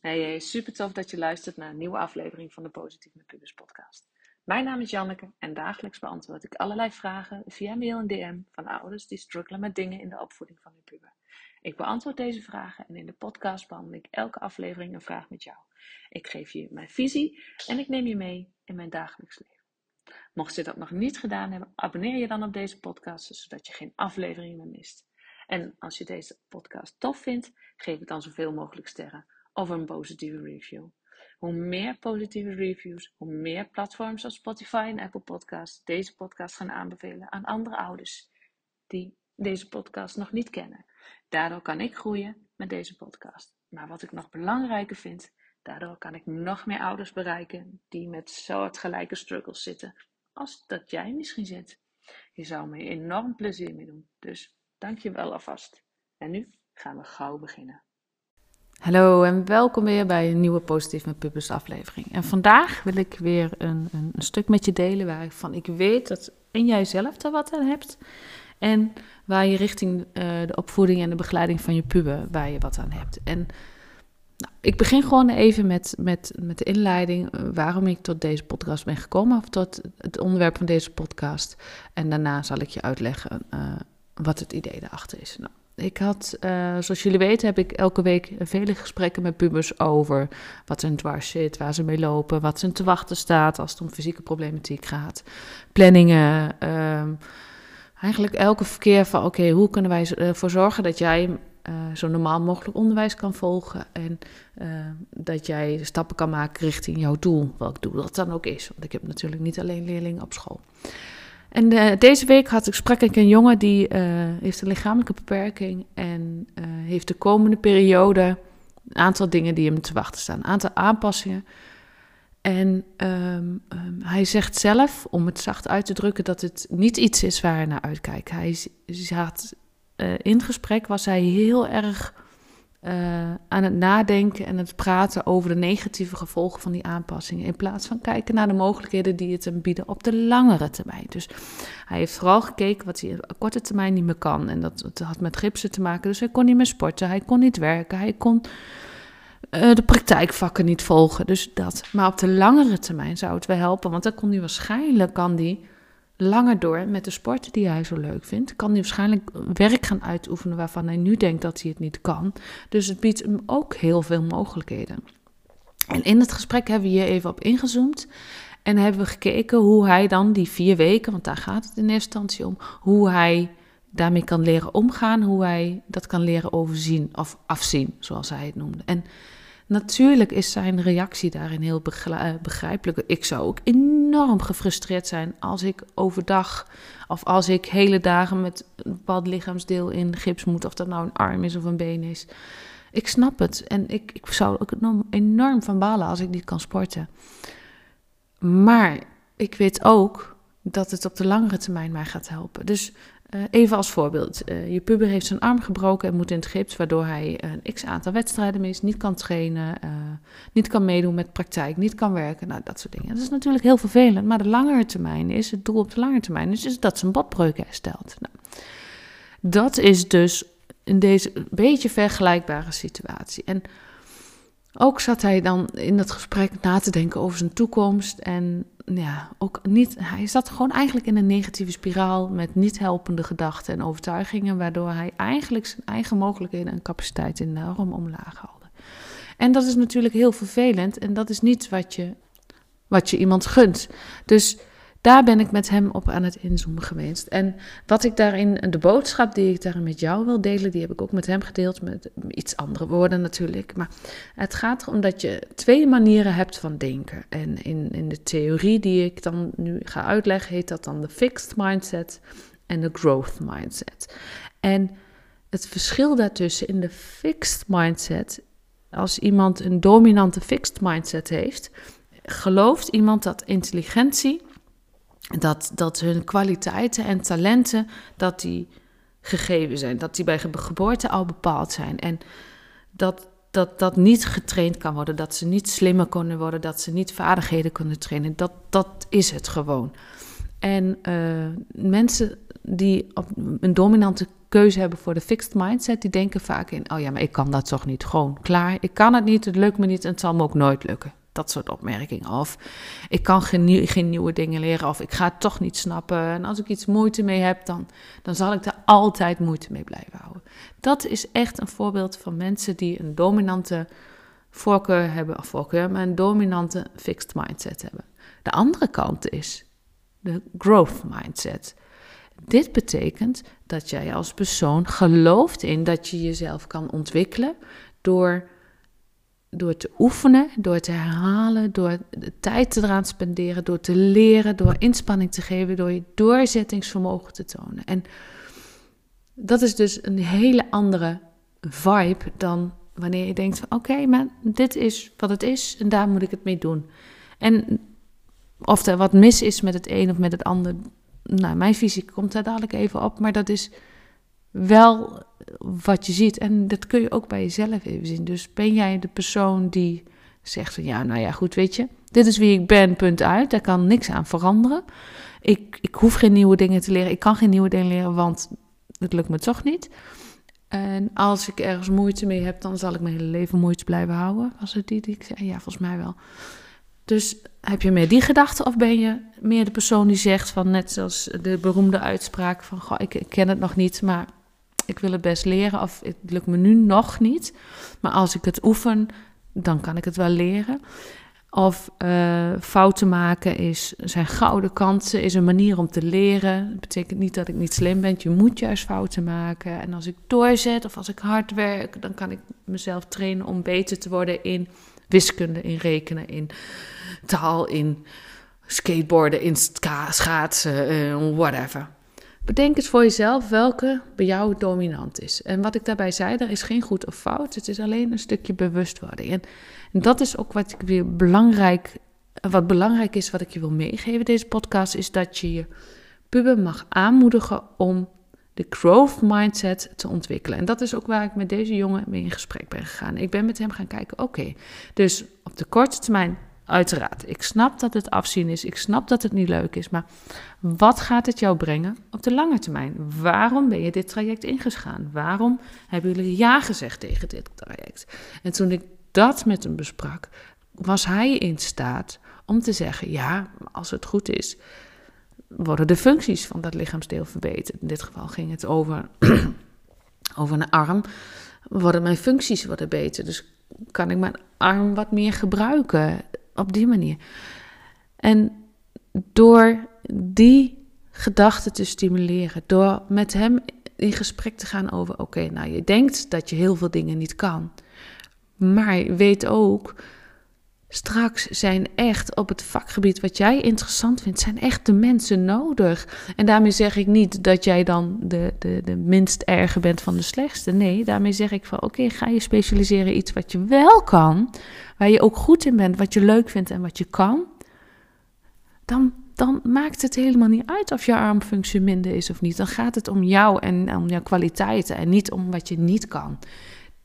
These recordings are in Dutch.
Hey, super tof dat je luistert naar een nieuwe aflevering van de Positief met Pubers podcast. Mijn naam is Janneke en dagelijks beantwoord ik allerlei vragen via mail en DM van ouders die struggelen met dingen in de opvoeding van hun puber. Ik beantwoord deze vragen en in de podcast behandel ik elke aflevering een vraag met jou. Ik geef je mijn visie en ik neem je mee in mijn dagelijks leven. Mocht je dat nog niet gedaan hebben, abonneer je dan op deze podcast, zodat je geen aflevering meer mist. En als je deze podcast tof vindt, geef het dan zoveel mogelijk sterren of een positieve review. Hoe meer positieve reviews, hoe meer platforms als Spotify en Apple Podcasts deze podcast gaan aanbevelen aan andere ouders die deze podcast nog niet kennen. Daardoor kan ik groeien met deze podcast. Maar wat ik nog belangrijker vind, daardoor kan ik nog meer ouders bereiken die met soortgelijke struggles zitten als dat jij misschien zit. Je zou me enorm plezier mee doen, dus dank je wel alvast. En nu gaan we gauw beginnen. Hallo en welkom weer bij een nieuwe Positief met Pubers aflevering. En vandaag wil ik weer een stuk met je delen waarvan ik weet dat en jij zelf er wat aan hebt. En waar je richting de opvoeding en de begeleiding van je puber waar je wat aan hebt. En nou, ik begin gewoon even met de inleiding waarom ik tot deze podcast ben gekomen. Of tot het onderwerp van deze podcast. En daarna zal ik je uitleggen wat het idee daarachter is. Nou, ik had, zoals jullie weten, heb ik elke week vele gesprekken met pubers over wat hun dwars zit, waar ze mee lopen, wat ze te wachten staat als het om fysieke problematiek gaat. Planningen, eigenlijk elke keer van oké, hoe kunnen wij ervoor zorgen dat jij zo normaal mogelijk onderwijs kan volgen en dat jij stappen kan maken richting jouw doel, welk doel dat dan ook is. Want ik heb natuurlijk niet alleen leerlingen op school. En deze week sprak ik een jongen die heeft een lichamelijke beperking en heeft de komende periode een aantal dingen die hem te wachten staan, een aantal aanpassingen. En hij zegt zelf, om het zacht uit te drukken, dat het niet iets is waar hij naar uitkijkt. In gesprek was hij heel erg aan het nadenken en het praten over de negatieve gevolgen van die aanpassingen, in plaats van kijken naar de mogelijkheden die het hem bieden op de langere termijn. Dus hij heeft vooral gekeken wat hij op korte termijn niet meer kan. En dat had met gipsen te maken. Dus hij kon niet meer sporten, hij kon niet werken, hij kon de praktijkvakken niet volgen. Dus dat. Maar op de langere termijn zou het wel helpen, want dan kon hij waarschijnlijk langer door met de sport die hij zo leuk vindt, kan hij waarschijnlijk werk gaan uitoefenen waarvan hij nu denkt dat hij het niet kan. Dus het biedt hem ook heel veel mogelijkheden. En in het gesprek hebben we hier even op ingezoomd en hebben we gekeken hoe hij dan die 4 weken, want daar gaat het in eerste instantie om, hoe hij daarmee kan leren omgaan, hoe hij dat kan leren overzien of afzien, zoals hij het noemde. En natuurlijk is zijn reactie daarin heel begrijpelijk. Ik zou ook enorm gefrustreerd zijn als ik overdag of als ik hele dagen met een bepaald lichaamsdeel in gips moet, of dat nou een arm is of een been is. Ik snap het en ik zou ook enorm van balen als ik niet kan sporten. Maar ik weet ook dat het op de langere termijn mij gaat helpen. Dus even als voorbeeld. Je puber heeft zijn arm gebroken en moet in het gips, waardoor hij een x-aantal wedstrijden mist, niet kan trainen, niet kan meedoen met praktijk, niet kan werken, nou, dat soort dingen. Dat is natuurlijk heel vervelend, maar het doel op de lange termijn is dat zijn botbreuken herstelt. Nou, dat is dus in deze beetje vergelijkbare situatie. En ook zat hij dan in dat gesprek na te denken over zijn toekomst en ja, ook niet, hij zat gewoon eigenlijk in een negatieve spiraal met niet helpende gedachten en overtuigingen, waardoor hij eigenlijk zijn eigen mogelijkheden en capaciteiten enorm omlaag haalde. En dat is natuurlijk heel vervelend en dat is niet wat je iemand gunt. Dus daar ben ik met hem op aan het inzoomen geweest. En wat ik daarin, de boodschap die ik daarin met jou wil delen, die heb ik ook met hem gedeeld, met iets andere woorden natuurlijk. Maar het gaat erom dat je 2 manieren hebt van denken. En in de theorie die ik dan nu ga uitleggen, heet dat dan de fixed mindset en de growth mindset. En het verschil daartussen in de fixed mindset, als iemand een dominante fixed mindset heeft, gelooft iemand dat intelligentie, dat hun kwaliteiten en talenten, dat die gegeven zijn. Dat die bij geboorte al bepaald zijn. En dat niet getraind kan worden. Dat ze niet slimmer kunnen worden. Dat ze niet vaardigheden kunnen trainen. Dat is het gewoon. En mensen die een dominante keuze hebben voor de fixed mindset, die denken vaak in, oh ja, maar ik kan dat toch niet, gewoon klaar. Ik kan het niet, het lukt me niet en het zal me ook nooit lukken. Dat soort opmerkingen. Of ik kan geen nieuwe dingen leren. Of ik ga het toch niet snappen. En als ik iets moeite mee heb, dan zal ik daar altijd moeite mee blijven houden. Dat is echt een voorbeeld van mensen die een dominante voorkeur hebben. Of voorkeur, maar een dominante fixed mindset hebben. De andere kant is de growth mindset. Dit betekent dat jij als persoon gelooft in dat je jezelf kan ontwikkelen door te oefenen, door te herhalen, door de tijd eraan te spenderen, door te leren, door inspanning te geven, door je doorzettingsvermogen te tonen. En dat is dus een hele andere vibe dan wanneer je denkt van oké, maar dit is wat het is en daar moet ik het mee doen. En of er wat mis is met het een of met het ander, nou, mijn visie komt daar dadelijk even op, maar dat is wel wat je ziet. En dat kun je ook bij jezelf even zien. Dus ben jij de persoon die zegt van ja, nou ja, goed, weet je, dit is wie ik ben, punt uit. Daar kan niks aan veranderen. Ik hoef geen nieuwe dingen te leren. Ik kan geen nieuwe dingen leren, want het lukt me toch niet. En als ik ergens moeite mee heb, dan zal ik mijn hele leven moeite blijven houden. Was het die ik zei? Ja, volgens mij wel. Dus heb je meer die gedachte of ben je meer de persoon die zegt van net zoals de beroemde uitspraak van goh, ik ken het nog niet, maar ik wil het best leren of het lukt me nu nog niet, maar als ik het oefen, dan kan ik het wel leren. Of fouten maken zijn gouden kansen, is een manier om te leren. Dat betekent niet dat ik niet slim ben, je moet juist fouten maken. En als ik doorzet of als ik hard werk, dan kan ik mezelf trainen om beter te worden in wiskunde, in rekenen, in taal, in skateboarden, in schaatsen, whatever. Bedenk eens voor jezelf welke bij jou dominant is. En wat ik daarbij zei, er is geen goed of fout. Het is alleen een stukje bewustwording. En dat is ook wat ik weer belangrijk is, wat ik je wil meegeven deze podcast, is dat je je puber mag aanmoedigen om de growth mindset te ontwikkelen. En dat is ook waar ik met deze jongen mee in gesprek ben gegaan. Ik ben met hem gaan kijken, oké, dus op de korte termijn, uiteraard, ik snap dat het afzien is, ik snap dat het niet leuk is, maar wat gaat het jou brengen op de lange termijn? Waarom ben je dit traject ingegaan? Waarom hebben jullie ja gezegd tegen dit traject? En toen ik dat met hem besprak, was hij in staat om te zeggen, ja, als het goed is, worden de functies van dat lichaamsdeel verbeterd. In dit geval ging het over een arm. Worden mijn functies beter? Dus kan ik mijn arm wat meer gebruiken op die manier. En door die gedachten te stimuleren, door met hem in gesprek te gaan over, oké, nou je denkt dat je heel veel dingen niet kan. Maar weet ook, straks zijn echt op het vakgebied wat jij interessant vindt, zijn echt de mensen nodig. En daarmee zeg ik niet dat jij dan de minst erge bent van de slechtste. Nee, daarmee zeg ik van oké, ga je specialiseren iets wat je wel kan, waar je ook goed in bent, wat je leuk vindt en wat je kan. Dan maakt het helemaal niet uit of je armfunctie minder is of niet. Dan gaat het om jou en om jouw kwaliteiten en niet om wat je niet kan.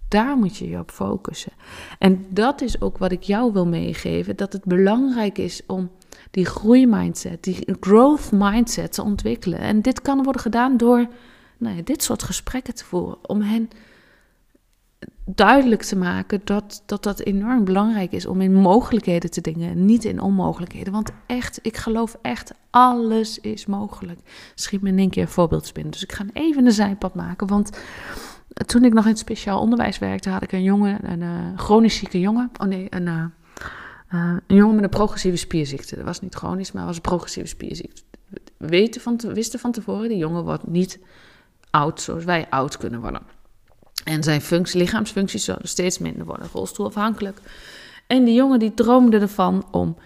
Daar moet je je op focussen. En dat is ook wat ik jou wil meegeven, dat het belangrijk is om die groeimindset, die growth mindset te ontwikkelen. En dit kan worden gedaan door dit soort gesprekken te voeren, om hen duidelijk te maken dat enorm belangrijk is om in mogelijkheden te dingen, niet in onmogelijkheden. Want echt, ik geloof echt, alles is mogelijk. Schiet me in één keer een voorbeeld binnen. Dus ik ga even een zijpad maken, want toen ik nog in het speciaal onderwijs werkte, had ik een jongen, een chronisch zieke jongen. Een jongen met een progressieve spierziekte. Dat was niet chronisch, maar was een progressieve spierziekte. Wisten van tevoren, die jongen wordt niet oud zoals wij oud kunnen worden. En zijn lichaamsfuncties zullen steeds minder worden, rolstoelafhankelijk. En die jongen die droomde ervan om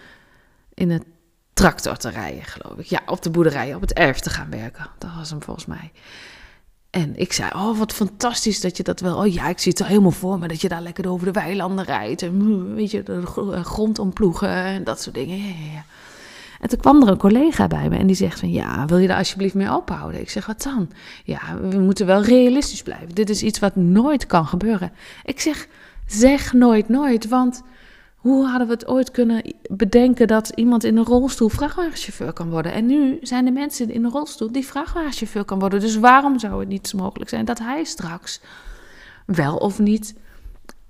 in een tractor te rijden, geloof ik. Ja, op de boerderij, op het erf te gaan werken. Dat was hem volgens mij. En ik zei, oh wat fantastisch dat je dat wel... Oh ja, ik zie het al helemaal voor me, dat je daar lekker over de weilanden rijdt. En weet je, de grond omploegen en dat soort dingen. Ja. En toen kwam er een collega bij me en die zegt van... Ja, wil je daar alsjeblieft mee ophouden? Ik zeg, wat dan? Ja, we moeten wel realistisch blijven. Dit is iets wat nooit kan gebeuren. Ik zeg nooit, want... Hoe hadden we het ooit kunnen bedenken dat iemand in een rolstoel vrachtwagenchauffeur kan worden? En nu zijn er mensen in een rolstoel die vrachtwagenchauffeur kan worden. Dus waarom zou het niet mogelijk zijn dat hij straks wel of niet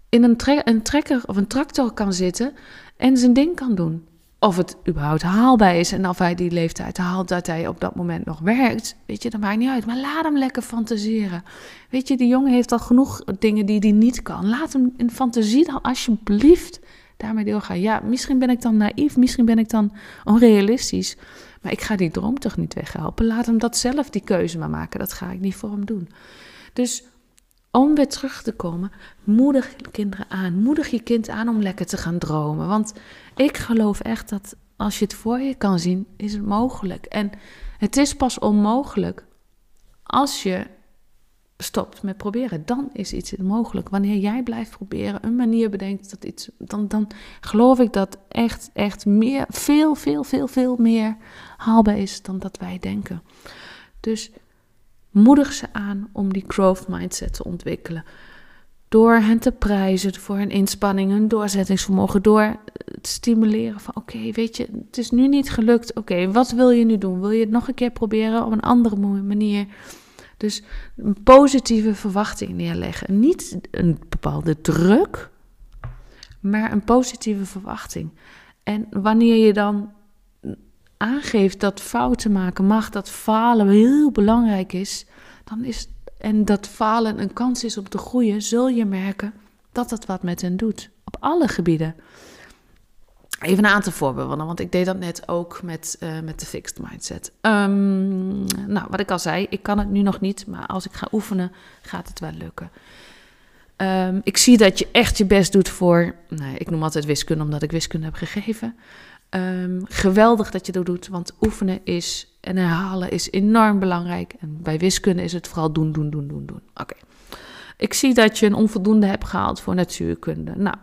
in een trekker of een tractor kan zitten en zijn ding kan doen? Of het überhaupt haalbaar is en of hij die leeftijd haalt dat hij op dat moment nog werkt. Weet je, dat maakt niet uit. Maar laat hem lekker fantaseren. Weet je, die jongen heeft al genoeg dingen die hij niet kan. Laat hem in fantasie dan alsjeblieft daarmee doorgaan. Ja, misschien ben ik dan naïef, misschien ben ik dan onrealistisch. Maar ik ga die droom toch niet weghelpen. Laat hem dat zelf die keuze maar maken. Dat ga ik niet voor hem doen. Dus om weer terug te komen, moedig kinderen aan. Moedig je kind aan om lekker te gaan dromen. Want ik geloof echt dat als je het voor je kan zien, is het mogelijk. En het is pas onmogelijk als je stopt met proberen. Dan is iets mogelijk. Wanneer jij blijft proberen, een manier bedenkt, dat iets, dan geloof ik dat echt meer, veel meer haalbaar is dan dat wij denken. Dus moedig ze aan om die growth mindset te ontwikkelen. Door hen te prijzen voor hun inspanningen, hun doorzettingsvermogen. Door het stimuleren van oké, weet je, het is nu niet gelukt. Oké, wat wil je nu doen? Wil je het nog een keer proberen op een andere manier? Dus een positieve verwachting neerleggen. Niet een bepaalde druk, maar een positieve verwachting. En wanneer je dan aangeeft dat fouten maken mag, dat falen heel belangrijk is, en dat falen een kans is op te groeien, zul je merken dat dat wat met hen doet. Op alle gebieden. Even een aantal voorbeelden, want ik deed dat net ook met de fixed mindset. Wat ik al zei, ik kan het nu nog niet, maar als ik ga oefenen, gaat het wel lukken. Ik zie dat je echt je best doet voor, ik noem altijd wiskunde, omdat ik wiskunde heb gegeven. Geweldig dat je dat doet, want oefenen is en herhalen is enorm belangrijk. En bij wiskunde is het vooral doen. Oké. Ik zie dat je een onvoldoende hebt gehaald voor natuurkunde. Nou,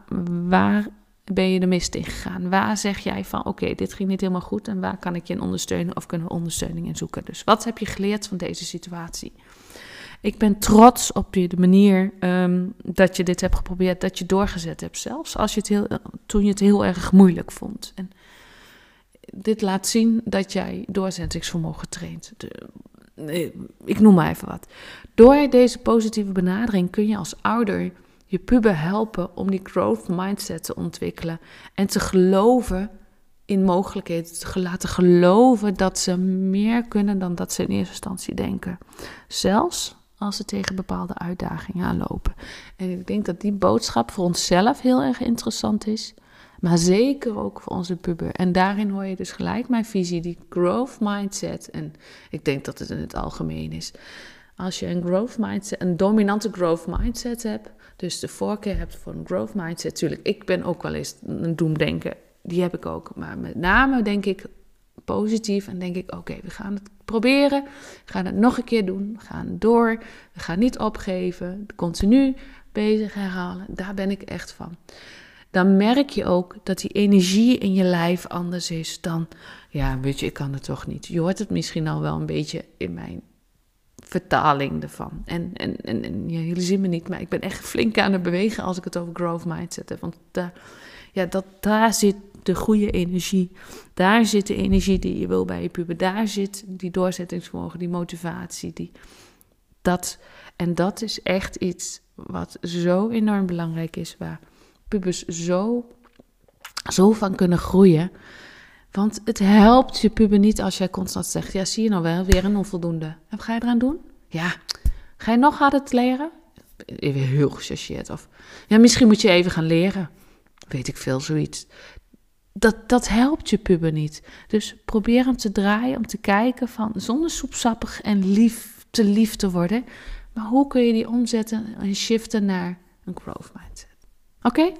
waar ben je de mist in gegaan? Waar zeg jij van oké, dit ging niet helemaal goed en waar kan ik je in ondersteunen of kunnen we ondersteuning in zoeken? Dus wat heb je geleerd van deze situatie? Ik ben trots op de manier dat je dit hebt geprobeerd, dat je doorgezet hebt. Zelfs als je het toen je het heel erg moeilijk vond. En dit laat zien dat jij doorzettingsvermogen traint. Ik noem maar even wat. Door deze positieve benadering kun je als ouder je puber helpen om die growth mindset te ontwikkelen. En te geloven in mogelijkheden, te laten geloven dat ze meer kunnen dan dat ze in eerste instantie denken. Zelfs als ze tegen bepaalde uitdagingen aanlopen. En ik denk dat die boodschap voor onszelf heel erg interessant is. Maar zeker ook voor onze puber. En daarin hoor je dus gelijk mijn visie, die growth mindset. En ik denk dat het in het algemeen is. Als je een growth mindset, een dominante growth mindset hebt, dus de voorkeur hebt voor een growth mindset. Tuurlijk, ik ben ook wel eens een doemdenker. Die heb ik ook. Maar met name denk ik positief en denk ik oké, we gaan het proberen. We gaan het nog een keer doen. We gaan door. We gaan niet opgeven. Continu bezig herhalen. Daar ben ik echt van. Dan merk je ook dat die energie in je lijf anders is dan, weet je, ik kan het toch niet. Je hoort het misschien al wel een beetje in mijn vertaling ervan. En jullie zien me niet, maar ik ben echt flink aan het bewegen als ik het over growth mindset heb. Want daar zit de goede energie. Daar zit de energie die je wil bij je puber. Daar zit die doorzettingsvermogen, die motivatie. En dat is echt iets wat zo enorm belangrijk is, waar pubers zo van kunnen groeien. Want het helpt je puber niet als jij constant zegt, zie je nou wel, weer een onvoldoende. En wat ga je eraan doen? Ga je nog harder leren? Even heel gechargeerd. Of misschien moet je even gaan leren. Weet ik veel, zoiets. Dat helpt je puber niet. Dus probeer hem te draaien, om te kijken van, zonder soepsappig en lief te worden. Maar hoe kun je die omzetten en shiften naar een growth mindset? Oké.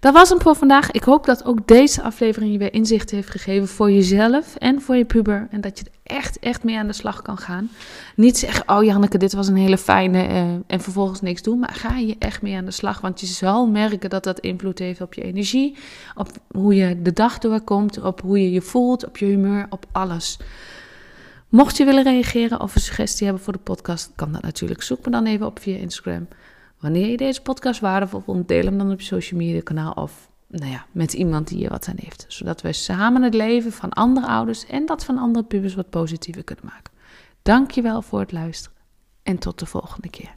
Dat was hem voor vandaag. Ik hoop dat ook deze aflevering je weer inzicht heeft gegeven voor jezelf en voor je puber. En dat je er echt mee aan de slag kan gaan. Niet zeggen, Janneke, dit was een hele fijne en vervolgens niks doen. Maar ga je echt mee aan de slag. Want je zal merken dat dat invloed heeft op je energie. Op hoe je de dag doorkomt. Op hoe je je voelt. Op je humeur. Op alles. Mocht je willen reageren of een suggestie hebben voor de podcast, kan dat natuurlijk. Zoek me dan even op via Instagram. Wanneer je deze podcast waardevol vond, deel hem dan op je social media kanaal of met iemand die je wat aan heeft. Zodat wij samen het leven van andere ouders en dat van andere pubers wat positiever kunnen maken. Dankjewel voor het luisteren en tot de volgende keer.